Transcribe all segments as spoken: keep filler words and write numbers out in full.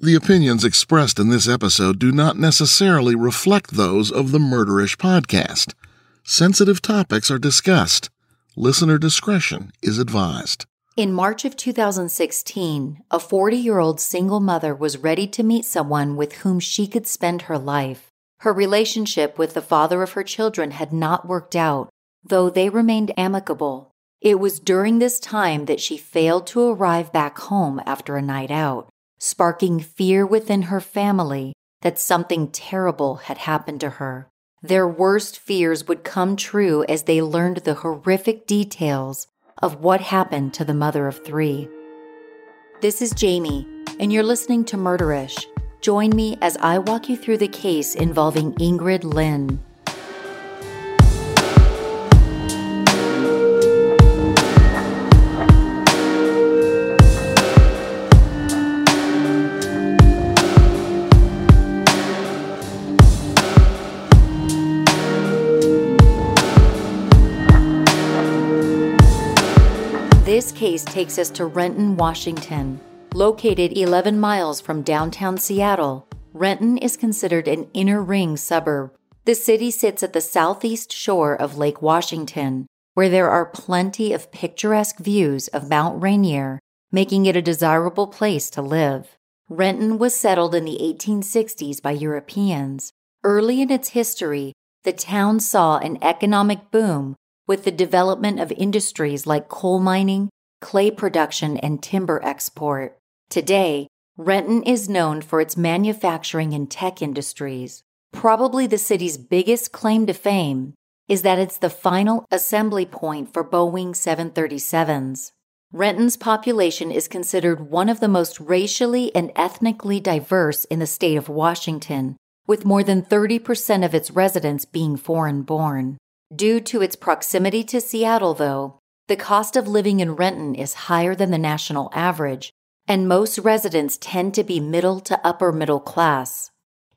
The opinions expressed in this episode do not necessarily reflect those of the Murderish podcast. Sensitive topics are discussed. Listener discretion is advised. In March of two thousand sixteen, a forty-year-old single mother was ready to meet someone with whom she could spend her life. Her relationship with the father of her children had not worked out, though they remained amicable. It was during this time that she failed to arrive back home after a night out, sparking fear within her family that something terrible had happened to her. Their worst fears would come true as they learned the horrific details of what happened to the mother of three. This is Jami, and you're listening to Murderish. Join me as I walk you through the case involving Ingrid Lyne. This case takes us to Renton, Washington. Located eleven miles from downtown Seattle, Renton is considered an inner ring suburb. The city sits at the southeast shore of Lake Washington, where there are plenty of picturesque views of Mount Rainier, making it a desirable place to live. Renton was settled in the eighteen sixties by Europeans. Early in its history, the town saw an economic boom with the development of industries like coal mining, clay production, and timber export. Today, Renton is known for its manufacturing and tech industries. Probably the city's biggest claim to fame is that it's the final assembly point for Boeing seven thirty-sevens. Renton's population is considered one of the most racially and ethnically diverse in the state of Washington, with more than thirty percent of its residents being foreign-born. Due to its proximity to Seattle, though, the cost of living in Renton is higher than the national average, and most residents tend to be middle to upper middle class.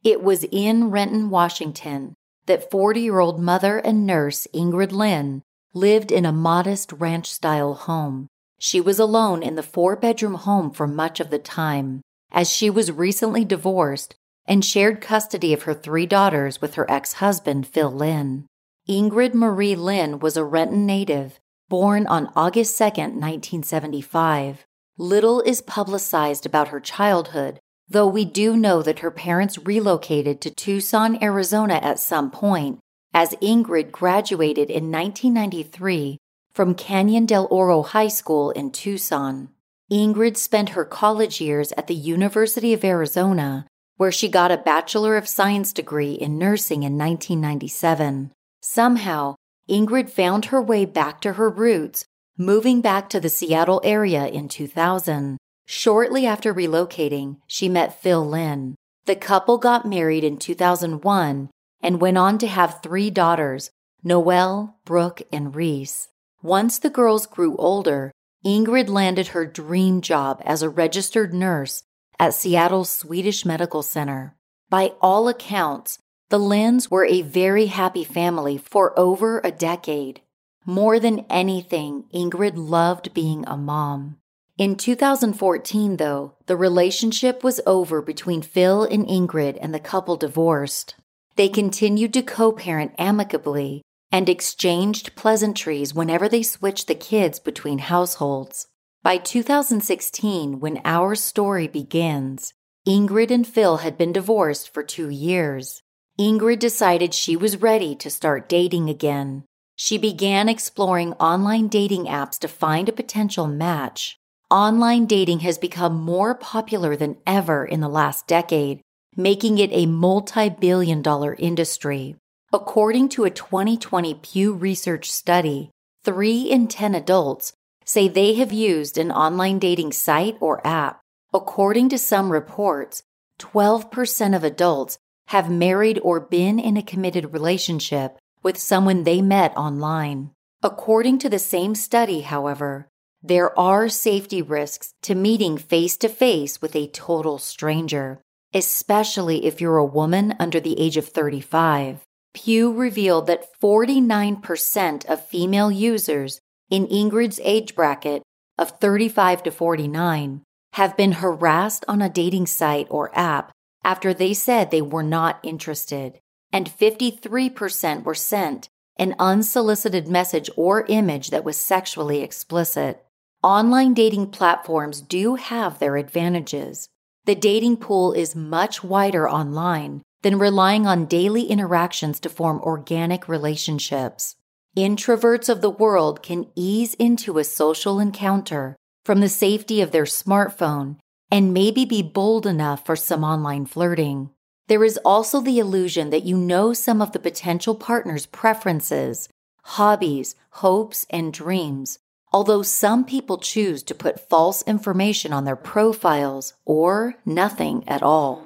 It was in Renton, Washington, that forty-year-old mother and nurse Ingrid Lyne lived in a modest ranch-style home. She was alone in the four-bedroom home for much of the time, as she was recently divorced and shared custody of her three daughters with her ex-husband, Phil Lyne. Ingrid Marie Lyne was a Renton native, born on August second, nineteen seventy-five. Little is publicized about her childhood, though we do know that her parents relocated to Tucson, Arizona at some point, as Ingrid graduated in nineteen ninety-three from Canyon del Oro High School in Tucson. Ingrid spent her college years at the University of Arizona, where she got a Bachelor of Science degree in nursing in nineteen ninety-seven. Somehow, Ingrid found her way back to her roots, moving back to the Seattle area in two thousand. Shortly after relocating, she met Phil Lyne. The couple got married in two thousand one and went on to have three daughters, Noelle, Brooke, and Reese. Once the girls grew older, Ingrid landed her dream job as a registered nurse at Seattle's Swedish Medical Center. By all accounts, the Lynes were a very happy family for over a decade. More than anything, Ingrid loved being a mom. In two thousand fourteen, though, the relationship was over between Phil and Ingrid, and the couple divorced. They continued to co-parent amicably and exchanged pleasantries whenever they switched the kids between households. By two thousand sixteen, when our story begins, Ingrid and Phil had been divorced for two years. Ingrid decided she was ready to start dating again. She began exploring online dating apps to find a potential match. Online dating has become more popular than ever in the last decade, making it a multi-billion dollar industry. According to a twenty twenty Pew Research study, three in ten adults say they have used an online dating site or app. According to some reports, twelve percent of adults have married or been in a committed relationship with someone they met online. According to the same study, however, there are safety risks to meeting face-to-face with a total stranger, especially if you're a woman under the age of thirty-five. Pew revealed that forty-nine percent of female users in Ingrid's age bracket of thirty-five to forty-nine have been harassed on a dating site or app after they said they were not interested, and fifty-three percent were sent an unsolicited message or image that was sexually explicit. Online dating platforms do have their advantages. The dating pool is much wider online than relying on daily interactions to form organic relationships. Introverts of the world can ease into a social encounter from the safety of their smartphone and maybe be bold enough for some online flirting. There is also the illusion that you know some of the potential partner's preferences, hobbies, hopes, and dreams, although some people choose to put false information on their profiles or nothing at all.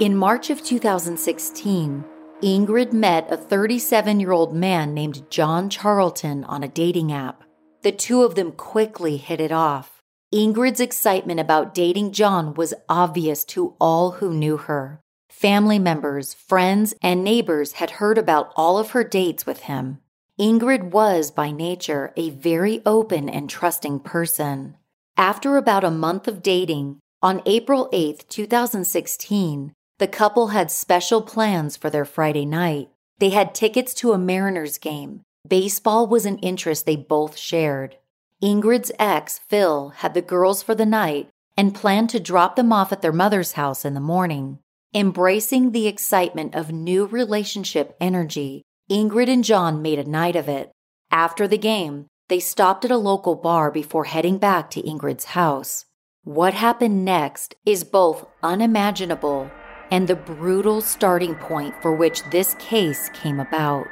In March of two thousand sixteen, Ingrid met a thirty-seven-year-old man named John Charlton on a dating app. The two of them quickly hit it off. Ingrid's excitement about dating John was obvious to all who knew her. Family members, friends, and neighbors had heard about all of her dates with him. Ingrid was, by nature, a very open and trusting person. After about a month of dating, on April eighth, two thousand sixteen, the couple had special plans for their Friday night. They had tickets to a Mariners game. Baseball was an interest they both shared. Ingrid's ex, Phil, had the girls for the night and planned to drop them off at their mother's house in the morning. Embracing the excitement of new relationship energy, Ingrid and John made a night of it. After the game, they stopped at a local bar before heading back to Ingrid's house. What happened next is both unimaginable and the brutal starting point for which this case came about.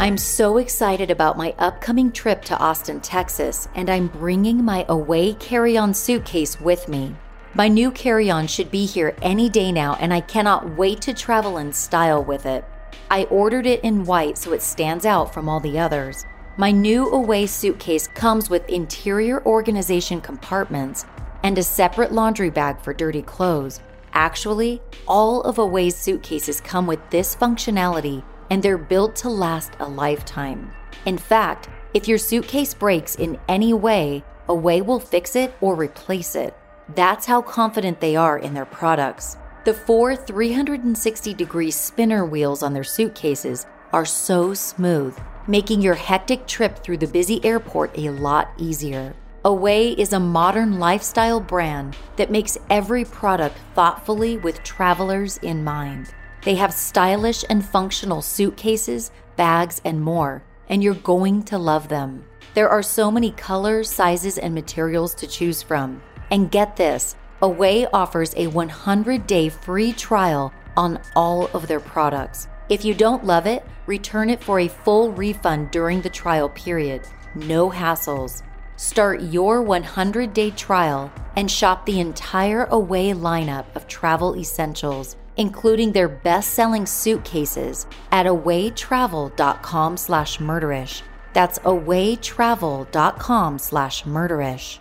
I'm so excited about my upcoming trip to Austin, Texas, and I'm bringing my Away carry-on suitcase with me. My new carry-on should be here any day now, and I cannot wait to travel in style with it. I ordered it in white so it stands out from all the others. My new Away suitcase comes with interior organization compartments and a separate laundry bag for dirty clothes. Actually, all of Away's suitcases come with this functionality, and they're built to last a lifetime. In fact, if your suitcase breaks in any way, Away will fix it or replace it. That's how confident they are in their products. The four three hundred sixty degree spinner wheels on their suitcases are so smooth, making your hectic trip through the busy airport a lot easier. Away is a modern lifestyle brand that makes every product thoughtfully with travelers in mind. They have stylish and functional suitcases, bags, and more, and you're going to love them. There are so many colors, sizes, and materials to choose from. And get this, Away offers a one hundred day free trial on all of their products. If you don't love it, return it for a full refund during the trial period. No hassles. Start your one hundred day trial and shop the entire Away lineup of travel essentials, including their best-selling suitcases at away travel dot com slash murderish. That's away travel dot com slash murderish.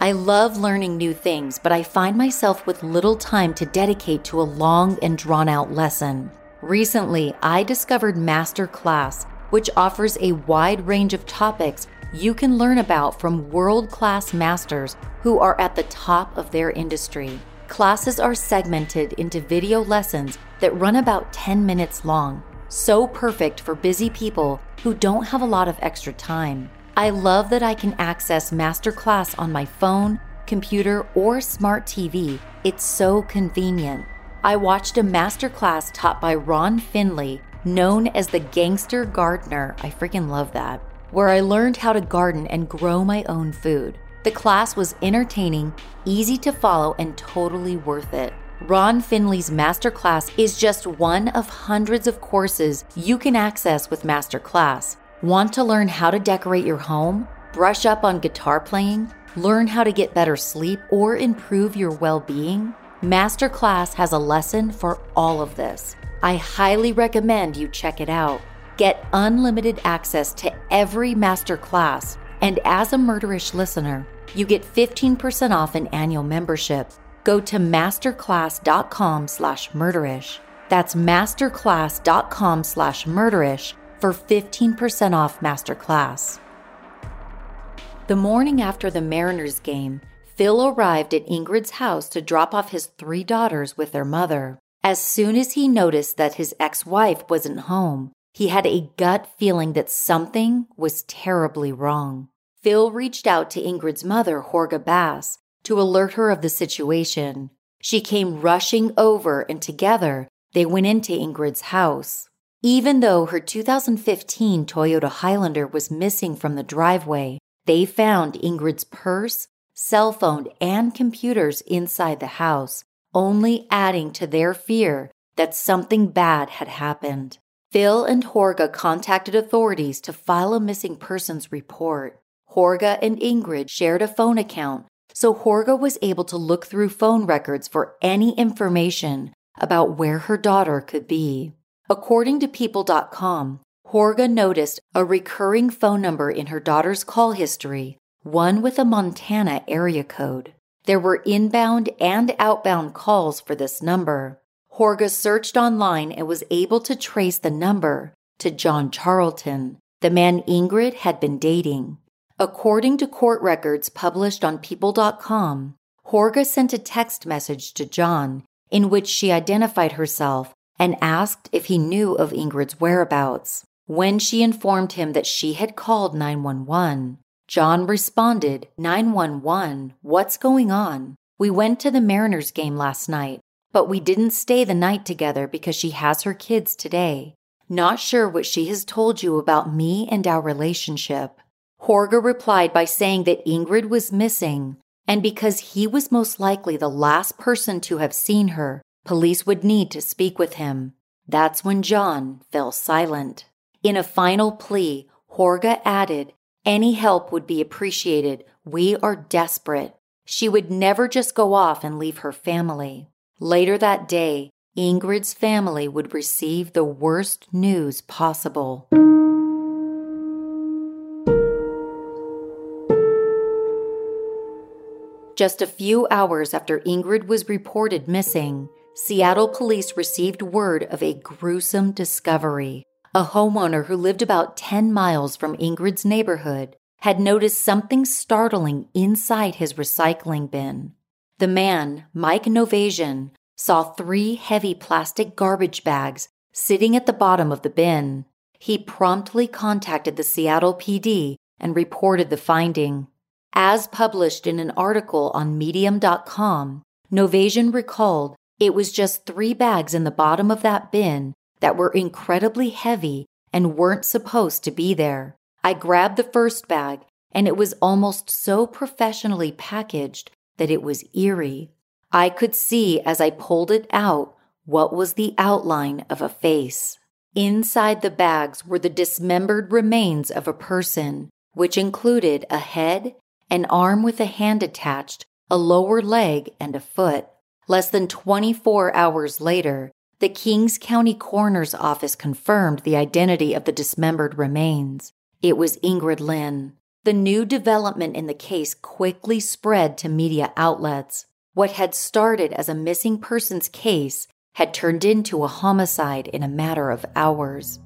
I love learning new things, but I find myself with little time to dedicate to a long and drawn-out lesson. Recently, I discovered MasterClass, which offers a wide range of topics you can learn about from world-class masters who are at the top of their industry. Classes are segmented into video lessons that run about ten minutes long, so perfect for busy people who don't have a lot of extra time. I love that I can access MasterClass on my phone, computer, or smart T V. It's so convenient. I watched a MasterClass taught by Ron Finley, known as the Gangster Gardener. I freaking love that. Where I learned how to garden and grow my own food. The class was entertaining, easy to follow, and totally worth it. Ron Finley's MasterClass is just one of hundreds of courses you can access with MasterClass. Want to learn how to decorate your home, brush up on guitar playing, learn how to get better sleep, or improve your well-being? MasterClass has a lesson for all of this. I highly recommend you check it out. Get unlimited access to every MasterClass, and as a Murderish listener, you get fifteen percent off an annual membership. Go to masterclass dot com slash murderish. That's masterclass dot com slash murderish for fifteen percent off MasterClass. The morning after the Mariners game, Phil arrived at Ingrid's house to drop off his three daughters with their mother. As soon as he noticed that his ex-wife wasn't home, he had a gut feeling that something was terribly wrong. Phil reached out to Ingrid's mother, Horga Bass, to alert her of the situation. She came rushing over, and together they went into Ingrid's house. Even though her two thousand fifteen Toyota Highlander was missing from the driveway, they found Ingrid's purse, cell phone, and computers inside the house, only adding to their fear that something bad had happened. Phil and Horga contacted authorities to file a missing persons report. Horga and Ingrid shared a phone account, so Horga was able to look through phone records for any information about where her daughter could be. According to people dot com, Horga noticed a recurring phone number in her daughter's call history, one with a Montana area code. There were inbound and outbound calls for this number. Horga searched online and was able to trace the number to John Charlton, the man Ingrid had been dating. According to court records published on people dot com, Horga sent a text message to John in which she identified herself and asked if he knew of Ingrid's whereabouts. When she informed him that she had called nine one one, John responded, nine one one, what's going on? We went to the Mariners game last night, but we didn't stay the night together because she has her kids today. Not sure what she has told you about me and our relationship. Horga replied by saying that Ingrid was missing, and because he was most likely the last person to have seen her, police would need to speak with him. That's when John fell silent. In a final plea, Horga added, any help would be appreciated. We are desperate. She would never just go off and leave her family. Later that day, Ingrid's family would receive the worst news possible. Just a few hours after Ingrid was reported missing, Seattle police received word of a gruesome discovery. A homeowner who lived about ten miles from Ingrid's neighborhood had noticed something startling inside his recycling bin. The man, Mike Novasian, saw three heavy plastic garbage bags sitting at the bottom of the bin. He promptly contacted the Seattle P D and reported the finding. As published in an article on medium dot com, Novasian recalled, it was just three bags in the bottom of that bin that were incredibly heavy and weren't supposed to be there. I grabbed the first bag, and it was almost so professionally packaged that it was eerie. I could see as I pulled it out what was the outline of a face. Inside the bags were the dismembered remains of a person, which included a head, an arm with a hand attached, a lower leg, and a foot. Less than twenty-four hours later, the Kings County Coroner's Office confirmed the identity of the dismembered remains. It was Ingrid Lyne. The new development in the case quickly spread to media outlets. What had started as a missing persons case had turned into a homicide in a matter of hours.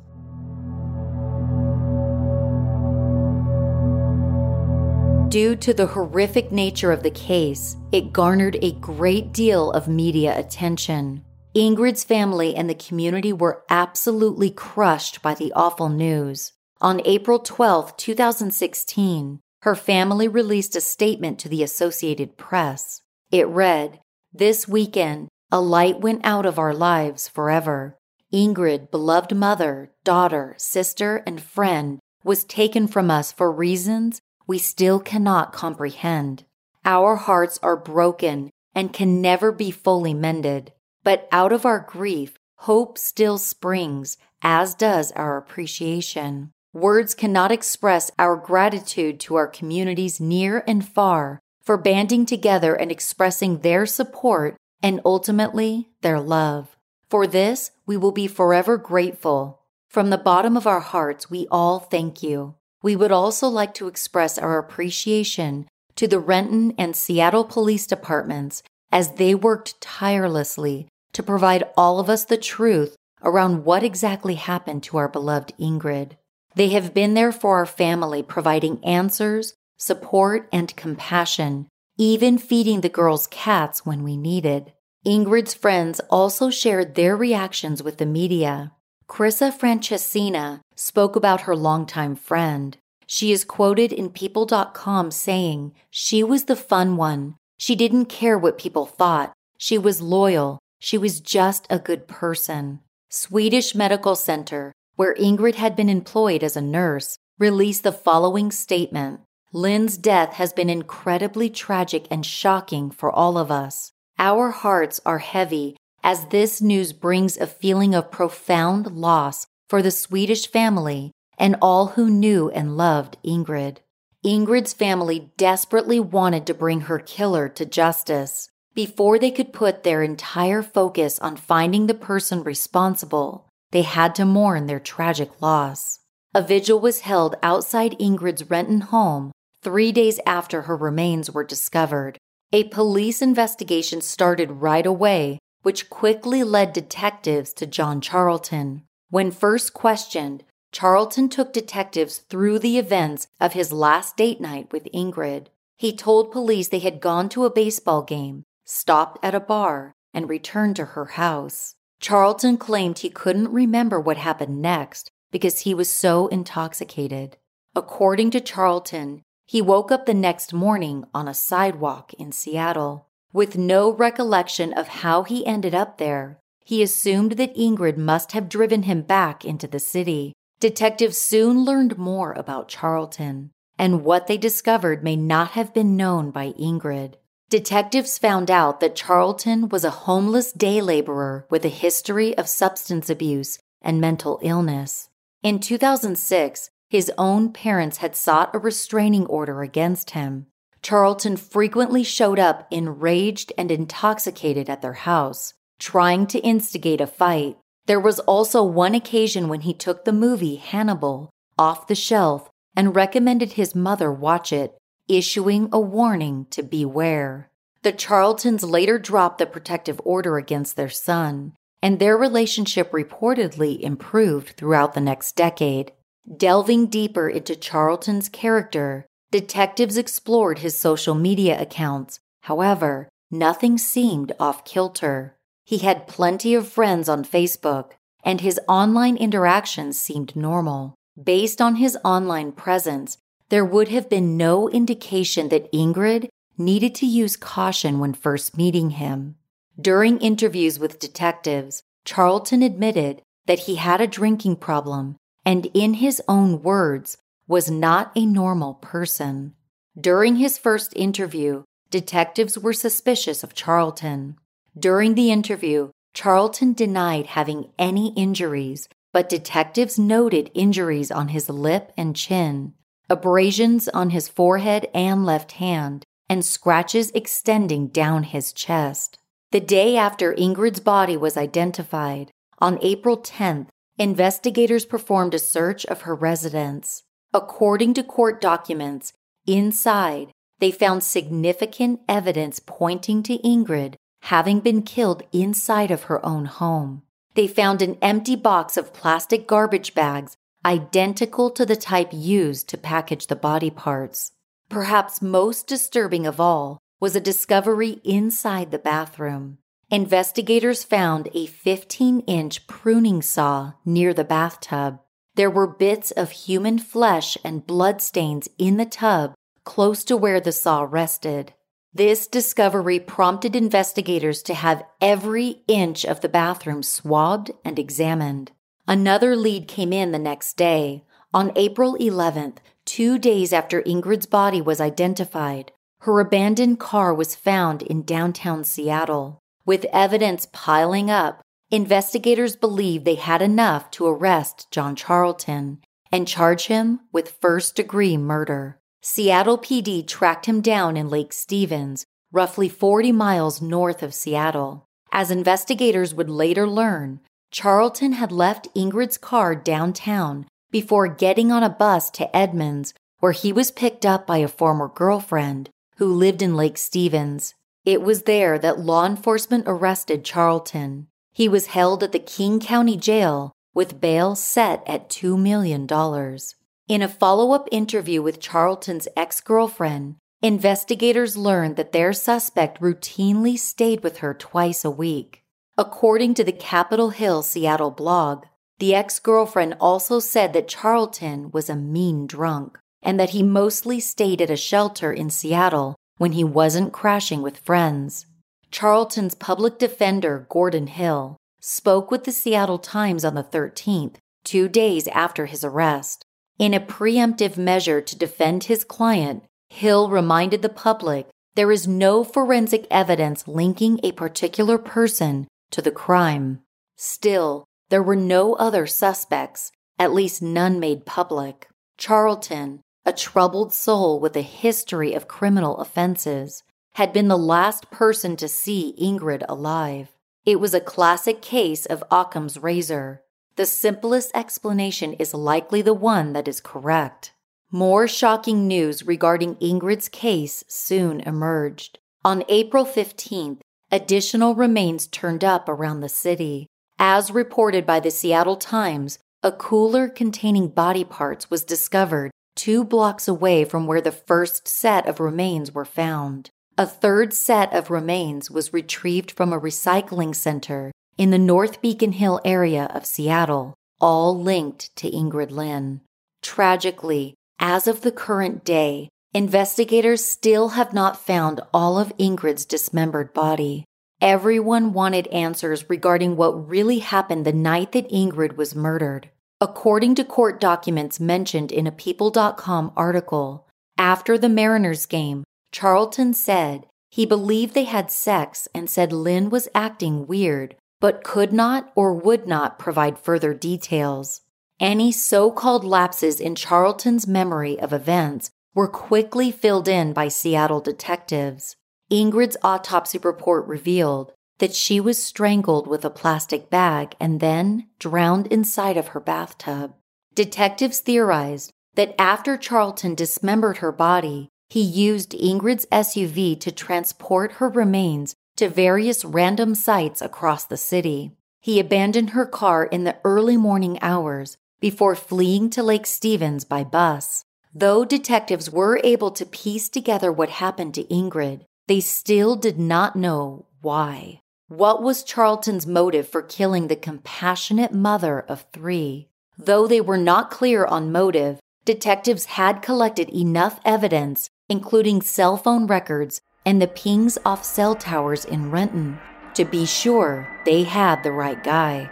Due to the horrific nature of the case, it garnered a great deal of media attention. Ingrid's family and the community were absolutely crushed by the awful news. On April twelfth, two thousand sixteen, her family released a statement to the Associated Press. It read, "This weekend, a light went out of our lives forever. Ingrid, beloved mother, daughter, sister, and friend, was taken from us for reasons we still cannot comprehend. Our hearts are broken and can never be fully mended. But out of our grief, hope still springs, as does our appreciation. Words cannot express our gratitude to our communities near and far for banding together and expressing their support and ultimately their love. For this, we will be forever grateful. From the bottom of our hearts, we all thank you. We would also like to express our appreciation to the Renton and Seattle Police Departments as they worked tirelessly to provide all of us the truth around what exactly happened to our beloved Ingrid. They have been there for our family, providing answers, support, and compassion, even feeding the girls' cats when we needed." Ingrid's friends also shared their reactions with the media. Krissa Francesina spoke about her longtime friend. She is quoted in People dot com saying, "She was the fun one. She didn't care what people thought. She was loyal. She was just a good person." Swedish Medical Center, where Ingrid had been employed as a nurse, released the following statement. "Lynn's death has been incredibly tragic and shocking for all of us. Our hearts are heavy as this news brings a feeling of profound loss for the Swedish family and all who knew and loved Ingrid." Ingrid's family desperately wanted to bring her killer to justice. Before they could put their entire focus on finding the person responsible, they had to mourn their tragic loss. A vigil was held outside Ingrid's Renton home three days after her remains were discovered. A police investigation started right away, which quickly led detectives to John Charlton. When first questioned, Charlton took detectives through the events of his last date night with Ingrid. He told police they had gone to a baseball game, stopped at a bar, and returned to her house. Charlton claimed he couldn't remember what happened next because he was so intoxicated. According to Charlton, he woke up the next morning on a sidewalk in Seattle. With no recollection of how he ended up there, he assumed that Ingrid must have driven him back into the city. Detectives soon learned more about Charlton, and what they discovered may not have been known by Ingrid. Detectives found out that Charlton was a homeless day laborer with a history of substance abuse and mental illness. In two thousand six, his own parents had sought a restraining order against him. Charlton frequently showed up enraged and intoxicated at their house, trying to instigate a fight. There was also one occasion when he took the movie Hannibal off the shelf and recommended his mother watch it, issuing a warning to beware. The Charltons later dropped the protective order against their son, and their relationship reportedly improved throughout the next decade. Delving deeper into Charlton's character, detectives explored his social media accounts. However, nothing seemed off-kilter. He had plenty of friends on Facebook, and his online interactions seemed normal. Based on his online presence, there would have been no indication that Ingrid needed to use caution when first meeting him. During interviews with detectives, Charlton admitted that he had a drinking problem and, in his own words, was not a normal person. During his first interview, detectives were suspicious of Charlton. During the interview, Charlton denied having any injuries, but detectives noted injuries on his lip and chin, abrasions on his forehead and left hand, and scratches extending down his chest. The day after Ingrid's body was identified, on April tenth, investigators performed a search of her residence. According to court documents, inside, they found significant evidence pointing to Ingrid having been killed inside of her own home. They found an empty box of plastic garbage bags identical to the type used to package the body parts. Perhaps most disturbing of all was a discovery inside the bathroom. Investigators found a fifteen-inch pruning saw near the bathtub. There were bits of human flesh and bloodstains in the tub close to where the saw rested. This discovery prompted investigators to have every inch of the bathroom swabbed and examined. Another lead came in the next day. On April eleventh, two days after Ingrid's body was identified, her abandoned car was found in downtown Seattle. With evidence piling up, investigators believe they had enough to arrest John Charlton and charge him with first-degree murder. Seattle P D tracked him down in Lake Stevens, roughly forty miles north of Seattle. As investigators would later learn, Charlton had left Ingrid's car downtown before getting on a bus to Edmonds, where he was picked up by a former girlfriend who lived in Lake Stevens. It was there that law enforcement arrested Charlton. He was held at the King County Jail with bail set at two million dollars. In a follow-up interview with Charlton's ex-girlfriend, investigators learned that their suspect routinely stayed with her twice a week. According to the Capitol Hill Seattle blog, the ex-girlfriend also said that Charlton was a mean drunk and that he mostly stayed at a shelter in Seattle when he wasn't crashing with friends. Charlton's public defender, Gordon Hill, spoke with the Seattle Times on the thirteenth, two days after his arrest. In a preemptive measure to defend his client, Hill reminded the public there is no forensic evidence linking a particular person to the crime. Still, there were no other suspects, at least none made public. Charlton, a troubled soul with a history of criminal offenses, had been the last person to see Ingrid alive. It was a classic case of Occam's razor. The simplest explanation is likely the one that is correct. More shocking news regarding Ingrid's case soon emerged. On April fifteenth, additional remains turned up around the city. As reported by the Seattle Times, a cooler containing body parts was discovered two blocks away from where the first set of remains were found. A third set of remains was retrieved from a recycling center in the North Beacon Hill area of Seattle, all linked to Ingrid Lyne. Tragically, as of the current day, investigators still have not found all of Ingrid's dismembered body. Everyone wanted answers regarding what really happened the night that Ingrid was murdered. According to court documents mentioned in a People dot com article, after the Mariners game, Charlton said he believed they had sex and said Lyne was acting weird, but could not or would not provide further details. Any so-called lapses in Charlton's memory of events were quickly filled in by Seattle detectives. Ingrid's autopsy report revealed that she was strangled with a plastic bag and then drowned inside of her bathtub. Detectives theorized that after Charlton dismembered her body, he used Ingrid's S U V to transport her remains to various random sites across the city. He abandoned her car in the early morning hours before fleeing to Lake Stevens by bus. Though detectives were able to piece together what happened to Ingrid, they still did not know why. What was Charlton's motive for killing the compassionate mother of three? Though they were not clear on motive, detectives had collected enough evidence, including cell phone records and the pings off cell towers in Renton, to be sure they had the right guy.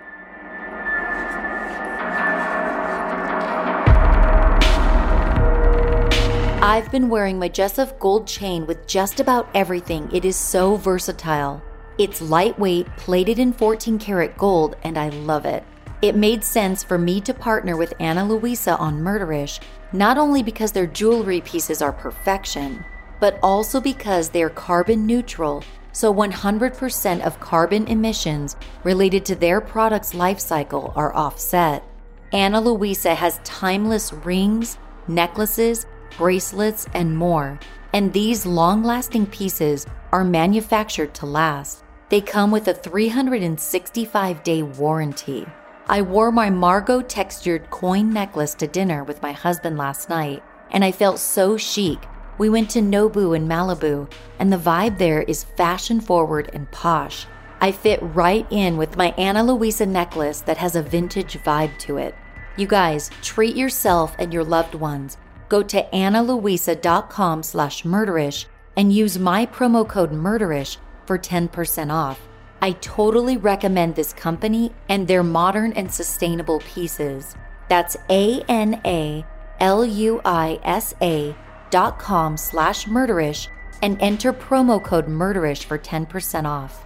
I've been wearing my Jessup gold chain with just about everything. It is so versatile. It's lightweight, plated in fourteen karat gold, and I love it. It made sense for me to partner with Ana Luisa on Murderish, not only because their jewelry pieces are perfection, but also because they are carbon neutral, so one hundred percent of carbon emissions related to their product's life cycle are offset. Ana Luisa has timeless rings, necklaces, bracelets, and more, and these long-lasting pieces are manufactured to last. They come with a three hundred sixty-five day warranty. I wore my Margot textured coin necklace to dinner with my husband last night, and I felt so chic. We went to Nobu in Malibu, and the vibe there is fashion-forward and posh. I fit right in with my Ana Luisa necklace that has a vintage vibe to it. You guys, treat yourself and your loved ones. Go to analuisa.com slash murderish and use my promo code murderish for ten percent off. I totally recommend this company and their modern and sustainable pieces. That's A-N-A-L-U-I-S-A dot com slash murderish and enter promo code murderish for ten percent off.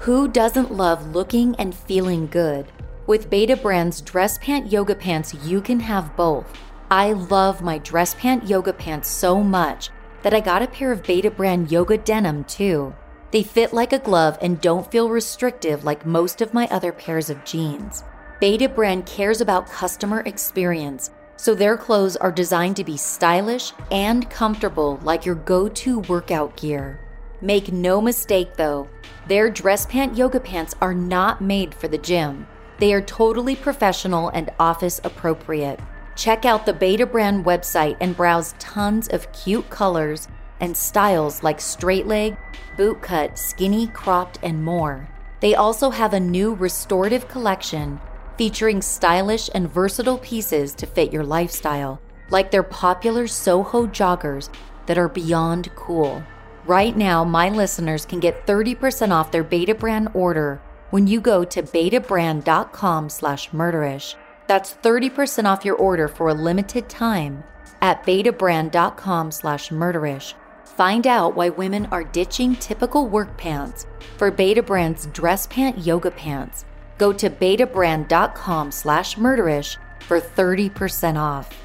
Who doesn't love looking and feeling good? With Betabrand's dress pant yoga pants, you can have both. I love my dress pant yoga pants so much that I got a pair of Betabrand yoga denim too. They fit like a glove and don't feel restrictive like most of my other pairs of jeans. Betabrand cares about customer experience, so their clothes are designed to be stylish and comfortable like your go-to workout gear. Make no mistake though, their dress pant yoga pants are not made for the gym. They are totally professional and office appropriate. Check out the Betabrand website and browse tons of cute colors and styles like straight leg, boot cut, skinny, cropped, and more. They also have a new restorative collection featuring stylish and versatile pieces to fit your lifestyle, like their popular Soho joggers that are beyond cool. Right now, my listeners can get thirty percent off their Betabrand order when you go to betabrand.com slash murderish. That's thirty percent off your order for a limited time at betabrand.com slash murderish. Find out why women are ditching typical work pants for Betabrand's dress pant yoga pants. Go to betabrand.com slash murderish for thirty percent off.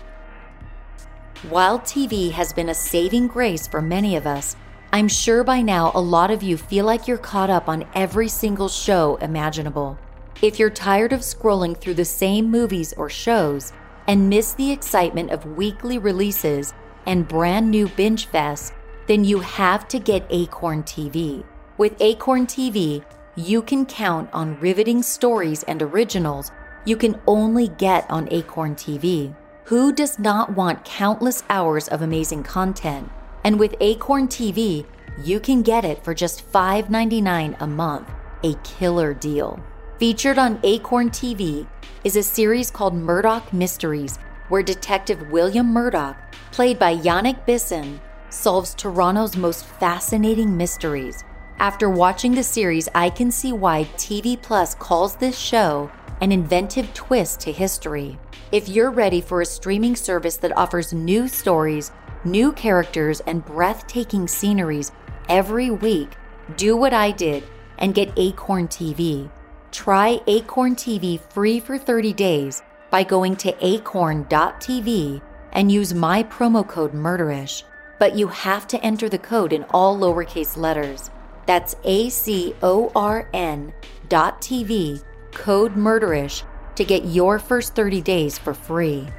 While T V has been a saving grace for many of us, I'm sure by now a lot of you feel like you're caught up on every single show imaginable. If you're tired of scrolling through the same movies or shows and miss the excitement of weekly releases and brand new binge fests, then you have to get Acorn T V. With Acorn T V, you can count on riveting stories and originals you can only get on Acorn T V. Who does not want countless hours of amazing content? And with Acorn T V, you can get it for just five ninety-nine a month, a killer deal. Featured on Acorn T V is a series called Murdoch Mysteries, where Detective William Murdoch, played by Yannick Bisson, solves Toronto's most fascinating mysteries. After watching the series, I can see why T V Plus calls this show an inventive twist to history. If you're ready for a streaming service that offers new stories, new characters, and breathtaking sceneries every week, do what I did and get Acorn T V. Try Acorn T V free for thirty days by going to acorn dot t v and use my promo code murderish, but you have to enter the code in all lowercase letters. That's A-C-O-R-N dot TV, code murderish, to get your first thirty days for free.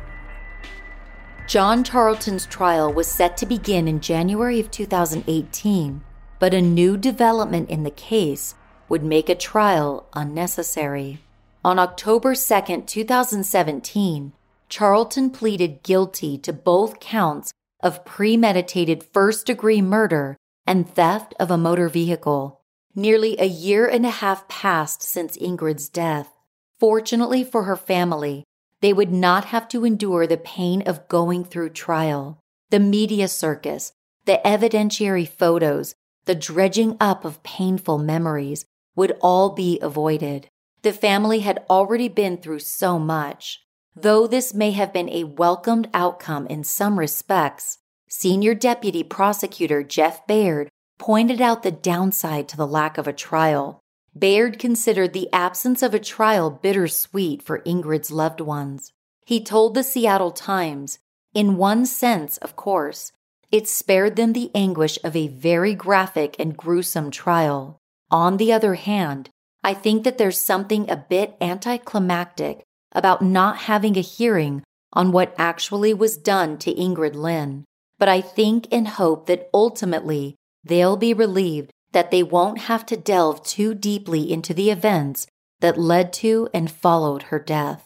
John Charlton's trial was set to begin in January of two thousand eighteen, but a new development in the case would make a trial unnecessary. On October second, two thousand seventeen, Charlton pleaded guilty to both counts of premeditated first-degree murder and theft of a motor vehicle. Nearly a year and a half passed since Ingrid's death. Fortunately for her family, they would not have to endure the pain of going through trial, the media circus, the evidentiary photos, the dredging up of painful memories, would all be avoided. The family had already been through so much. Though this may have been a welcomed outcome in some respects, Senior Deputy Prosecutor Jeff Baird pointed out the downside to the lack of a trial. Baird considered the absence of a trial bittersweet for Ingrid's loved ones. He told the Seattle Times, "In one sense, of course, it spared them the anguish of a very graphic and gruesome trial. On the other hand, I think that there's something a bit anticlimactic about not having a hearing on what actually was done to Ingrid Lyne. But I think and hope that ultimately they'll be relieved that they won't have to delve too deeply into the events that led to and followed her death."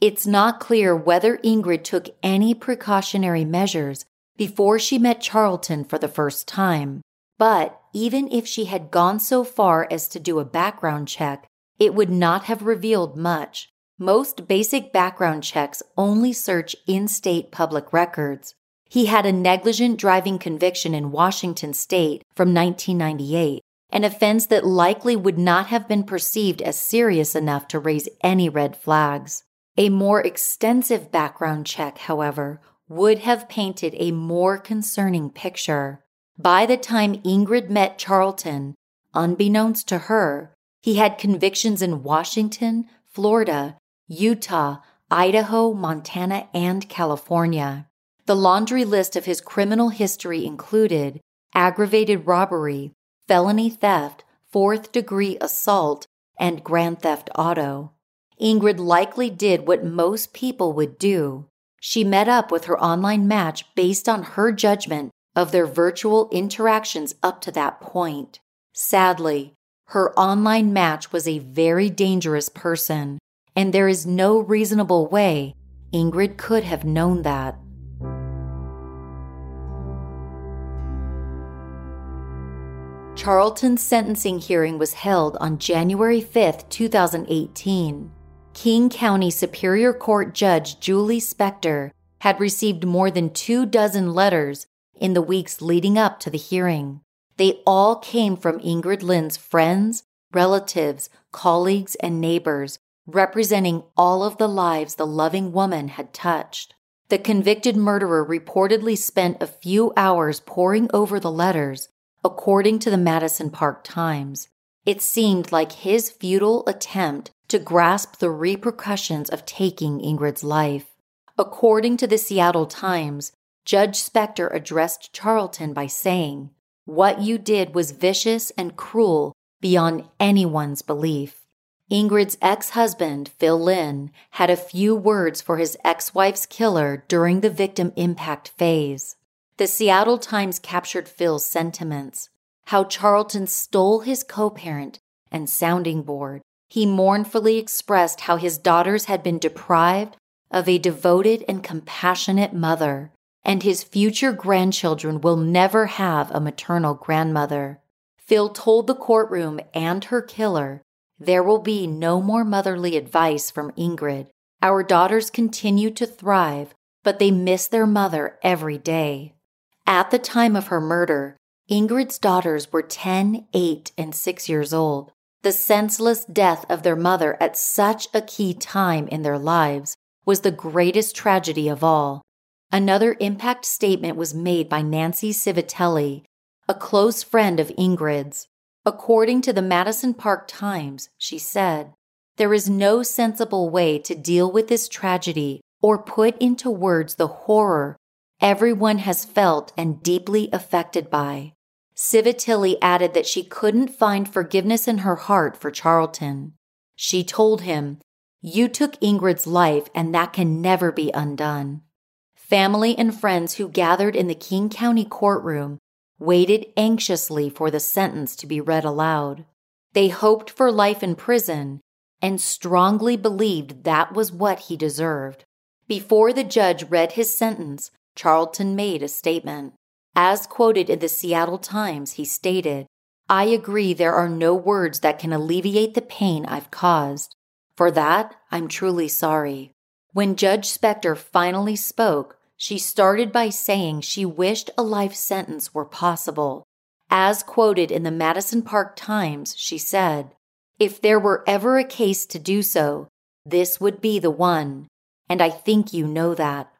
It's not clear whether Ingrid took any precautionary measures before she met Charlton for the first time, but even if she had gone so far as to do a background check, it would not have revealed much. Most basic background checks only search in-state public records. He had a negligent driving conviction in Washington state from nineteen ninety-eight, an offense that likely would not have been perceived as serious enough to raise any red flags. A more extensive background check, however, would have painted a more concerning picture. By the time Ingrid met Charlton, unbeknownst to her, he had convictions in Washington, Florida, Utah, Idaho, Montana, and California. The laundry list of his criminal history included aggravated robbery, felony theft, fourth-degree assault, and grand theft auto. Ingrid likely did what most people would do. She met up with her online match based on her judgment of their virtual interactions up to that point. Sadly, her online match was a very dangerous person, and there is no reasonable way Ingrid could have known that. Charlton's sentencing hearing was held on January fifth, two thousand eighteen. King County Superior Court Judge Julie Spector had received more than two dozen letters in the weeks leading up to the hearing. They all came from Ingrid Lyne's friends, relatives, colleagues, and neighbors, representing all of the lives the loving woman had touched. The convicted murderer reportedly spent a few hours poring over the letters. According to the Madison Park Times, it seemed like his futile attempt to grasp the repercussions of taking Ingrid's life. According to the Seattle Times, Judge Spector addressed Charlton by saying, "What you did was vicious and cruel beyond anyone's belief." Ingrid's ex-husband, Phil Lyne, had a few words for his ex-wife's killer during the victim impact phase. The Seattle Times captured Phil's sentiments, how Charlton stole his co-parent and sounding board. He mournfully expressed how his daughters had been deprived of a devoted and compassionate mother, and his future grandchildren will never have a maternal grandmother. Phil told the courtroom and her killer, "There will be no more motherly advice from Ingrid. Our daughters continue to thrive, but they miss their mother every day." At the time of her murder, Ingrid's daughters were ten, eight, and six years old. The senseless death of their mother at such a key time in their lives was the greatest tragedy of all. Another impact statement was made by Nancy Civitelli, a close friend of Ingrid's. According to the Madison Park Times, she said, "There is no sensible way to deal with this tragedy or put into words the horror everyone has felt and deeply affected by." Civitelli added that she couldn't find forgiveness in her heart for Charlton. She told him, "You took Ingrid's life and that can never be undone." Family and friends who gathered in the King County courtroom waited anxiously for the sentence to be read aloud. They hoped for life in prison and strongly believed that was what he deserved. Before the judge read his sentence, Charlton made a statement. As quoted in the Seattle Times, he stated, "I agree there are no words that can alleviate the pain I've caused. For that, I'm truly sorry." When Judge Spector finally spoke, she started by saying she wished a life sentence were possible. As quoted in the Madison Park Times, she said, "If there were ever a case to do so, this would be the one. and I think you know that.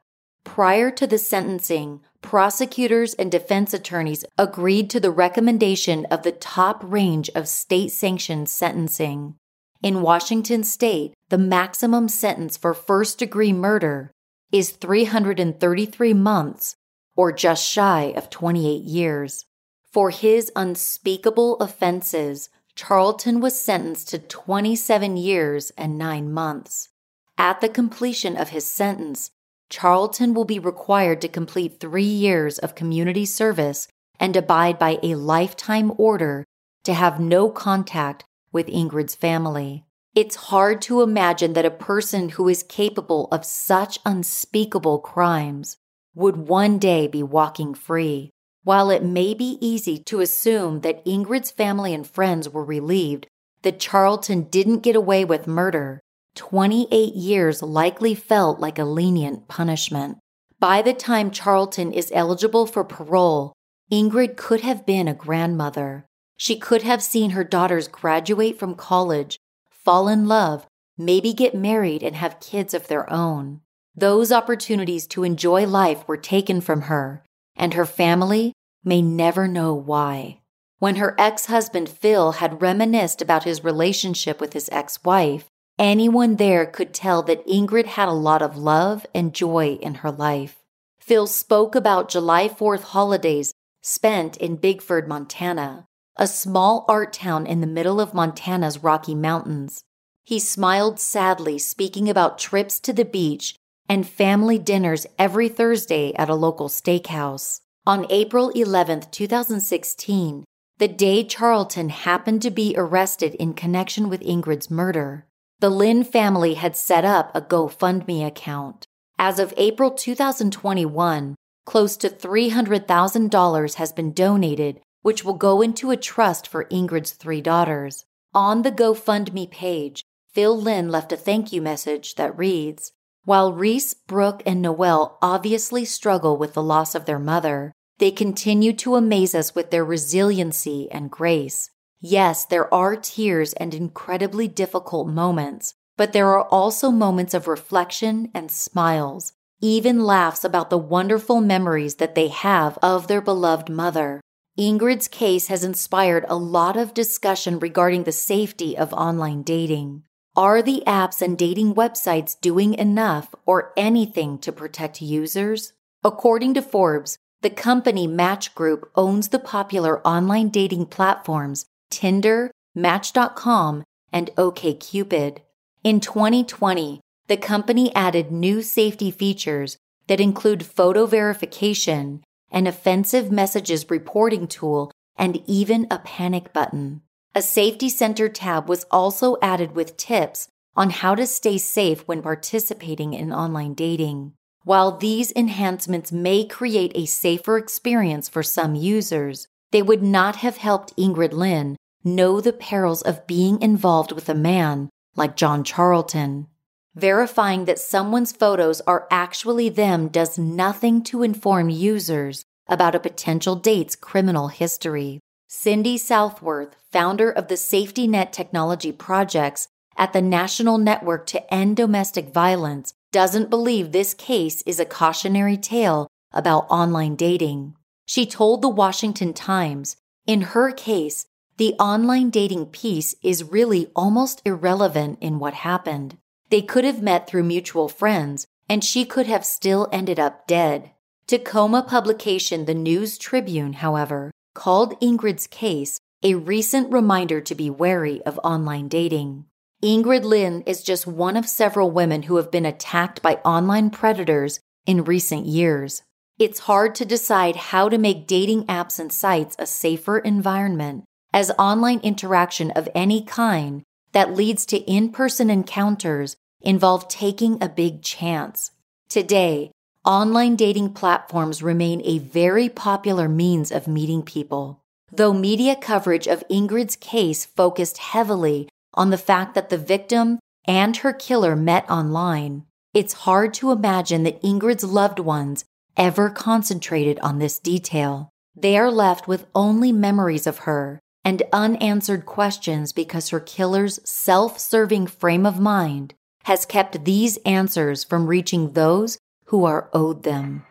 Prior to the sentencing, prosecutors and defense attorneys agreed to the recommendation of the top range of state-sanctioned sentencing. In Washington state, the maximum sentence for first-degree murder is three hundred thirty-three months, or just shy of twenty-eight years. For his unspeakable offenses, Charlton was sentenced to twenty-seven years and nine months. At the completion of his sentence, Charlton will be required to complete three years of community service and abide by a lifetime order to have no contact with Ingrid's family. It's hard to imagine that a person who is capable of such unspeakable crimes would one day be walking free. While it may be easy to assume that Ingrid's family and friends were relieved that Charlton didn't get away with murder, twenty-eight years likely felt like a lenient punishment. By the time Charlton is eligible for parole, Ingrid could have been a grandmother. She could have seen her daughters graduate from college, fall in love, maybe get married and have kids of their own. Those opportunities to enjoy life were taken from her, and her family may never know why. When her ex-husband Phil had reminisced about his relationship with his ex-wife, anyone there could tell that Ingrid had a lot of love and joy in her life. Phil spoke about July fourth holidays spent in Bigfork, Montana, a small art town in the middle of Montana's Rocky Mountains. He smiled sadly, speaking about trips to the beach and family dinners every Thursday at a local steakhouse. On April eleventh, twenty sixteen, the day Charlton happened to be arrested in connection with Ingrid's murder, the Lyne family had set up a GoFundMe account. As of April two thousand twenty-one, close to three hundred thousand dollars has been donated, which will go into a trust for Ingrid's three daughters. On the GoFundMe page, Phil Lyne left a thank you message that reads, "While Reese, Brooke, and Noelle obviously struggle with the loss of their mother, they continue to amaze us with their resiliency and grace. Yes, there are tears and incredibly difficult moments, but there are also moments of reflection and smiles, even laughs about the wonderful memories that they have of their beloved mother. Ingrid's case has inspired a lot of discussion regarding the safety of online dating. Are the apps and dating websites doing enough or anything to protect users?" According to Forbes, the company Match Group owns the popular online dating platforms Tinder, Match dot com, and OkCupid. In twenty twenty, the company added new safety features that include photo verification, an offensive messages reporting tool, and even a panic button. A safety center tab was also added with tips on how to stay safe when participating in online dating. While these enhancements may create a safer experience for some users, they would not have helped Ingrid Lyne know the perils of being involved with a man like John Charlton. Verifying that someone's photos are actually them does nothing to inform users about a potential date's criminal history. Cindy Southworth, founder of the Safety Net Technology Projects at the National Network to End Domestic Violence, doesn't believe this case is a cautionary tale about online dating. She told the Washington Times, "In her case, the online dating piece is really almost irrelevant in what happened. They could have met through mutual friends, and she could have still ended up dead." Tacoma publication The News Tribune, however, called Ingrid's case a recent reminder to be wary of online dating. Ingrid Lyne is just one of several women who have been attacked by online predators in recent years. It's hard to decide how to make dating apps and sites a safer environment, as online interaction of any kind that leads to in-person encounters involve taking a big chance. Today, online dating platforms remain a very popular means of meeting people. Though media coverage of Ingrid's case focused heavily on the fact that the victim and her killer met online, it's hard to imagine that Ingrid's loved ones ever concentrated on this detail. They are left with only memories of her and unanswered questions because her killer's self-serving frame of mind has kept these answers from reaching those who are owed them.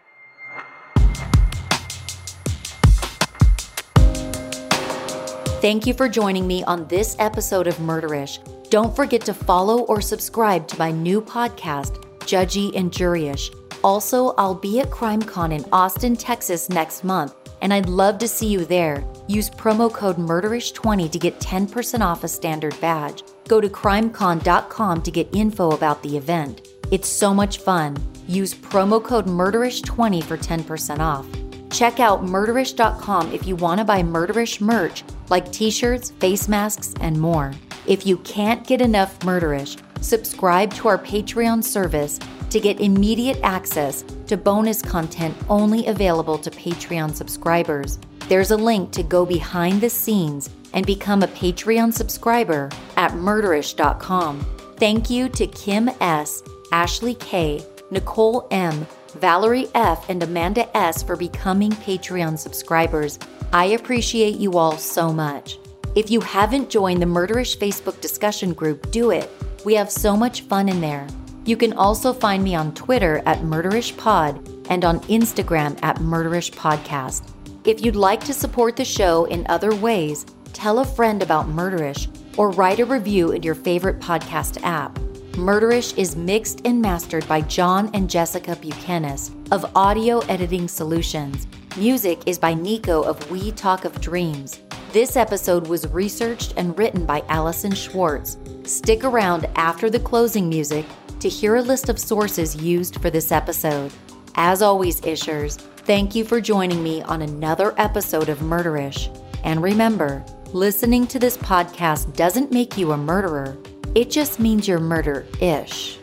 Thank you for joining me on this episode of Murderish. Don't forget to follow or subscribe to my new podcast, Judgy and Juryish. Also, I'll be at CrimeCon in Austin, Texas next month, and I'd love to see you there. Use promo code Murderish twenty to get ten percent off a standard badge. Go to crime con dot com to get info about the event. It's so much fun. Use promo code Murderish twenty for ten percent off. Check out Murderish dot com if you want to buy Murderish merch, like t-shirts, face masks, and more. If you can't get enough Murderish, subscribe to our Patreon service to get immediate access to bonus content only available to Patreon subscribers. There's a link to go behind the scenes and become a Patreon subscriber at Murderish dot com. Thank you to Kim S., Ashley K., Nicole M., Valerie F., and Amanda S. for becoming Patreon subscribers. I appreciate you all so much. If you haven't joined the Murderish Facebook discussion group, do it. We have so much fun in there. You can also find me on Twitter at MurderishPod and on Instagram at MurderishPodcast. If you'd like to support the show in other ways, tell a friend about Murderish or write a review in your favorite podcast app. Murderish is mixed and mastered by John and Jessica Buchanan of Audio Editing Solutions. Music is by Nico of We Talk of Dreams. This episode was researched and written by Allison Schwartz. Stick around after the closing music to hear a list of sources used for this episode. As always, Ishers, thank you for joining me on another episode of Murderish. And remember, listening to this podcast doesn't make you a murderer. It just means you're murder-ish.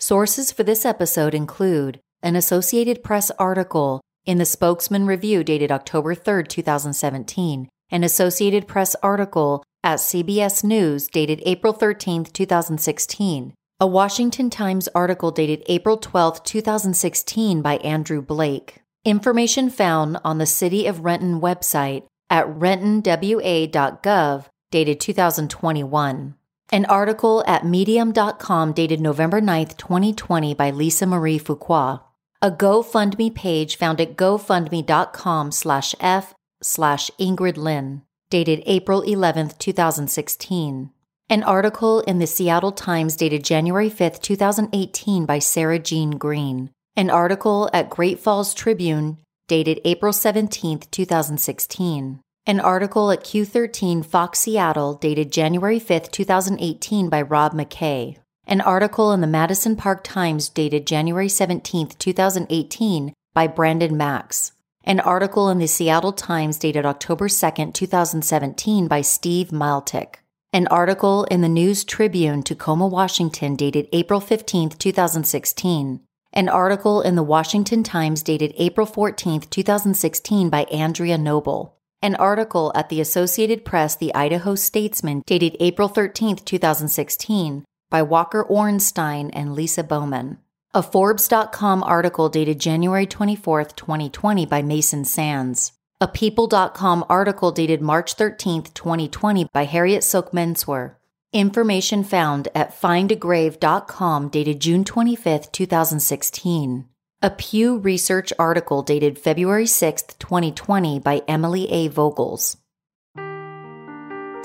Sources for this episode include an Associated Press article in the Spokesman Review dated October third, twenty seventeen, an Associated Press article at C B S News dated April thirteenth, twenty sixteen, a Washington Times article dated April twelfth, twenty sixteen by Andrew Blake, information found on the City of Renton website at renton w a dot gov dated two thousand twenty-one. An article at medium dot com dated November ninth, twenty twenty by Lisa Marie Fuqua. A GoFundMe page found at gofundme.com slash F slash Ingrid Lynn, dated April eleventh, twenty sixteen. An article in the Seattle Times dated January fifth, twenty eighteen by Sarah Jean Green. An article at Great Falls Tribune dated April seventeenth, twenty sixteen. An article at Q thirteen Fox Seattle dated January fifth, twenty eighteen by Rob McKay. An article in the Madison Park Times dated January seventeenth, twenty eighteen by Brandon Max. An article in the Seattle Times dated October second, twenty seventeen by Steve Miletick. An article in the News Tribune Tacoma, Washington dated April fifteenth, twenty sixteen. An article in the Washington Times dated April fourteenth, twenty sixteen by Andrea Noble. An article at the Associated Press, the Idaho Statesman dated April thirteenth, twenty sixteen by Walker Ornstein and Lisa Bowman. A Forbes dot com article dated January twenty-fourth, twenty twenty by Mason Sands. A People dot com article dated March thirteenth, twenty twenty by Harriet Silk Menswer. Information found at find a grave dot com dated June twenty-fifth, twenty sixteen. A Pew Research article dated February sixth, twenty twenty by Emily A. Vogels.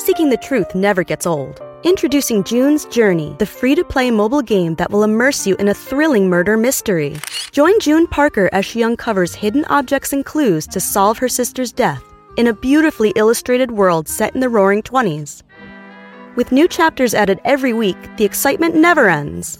Seeking the truth never gets old. Introducing June's Journey, the free-to-play mobile game that will immerse you in a thrilling murder mystery. Join June Parker as she uncovers hidden objects and clues to solve her sister's death in a beautifully illustrated world set in the roaring twenties. With new chapters added every week, the excitement never ends.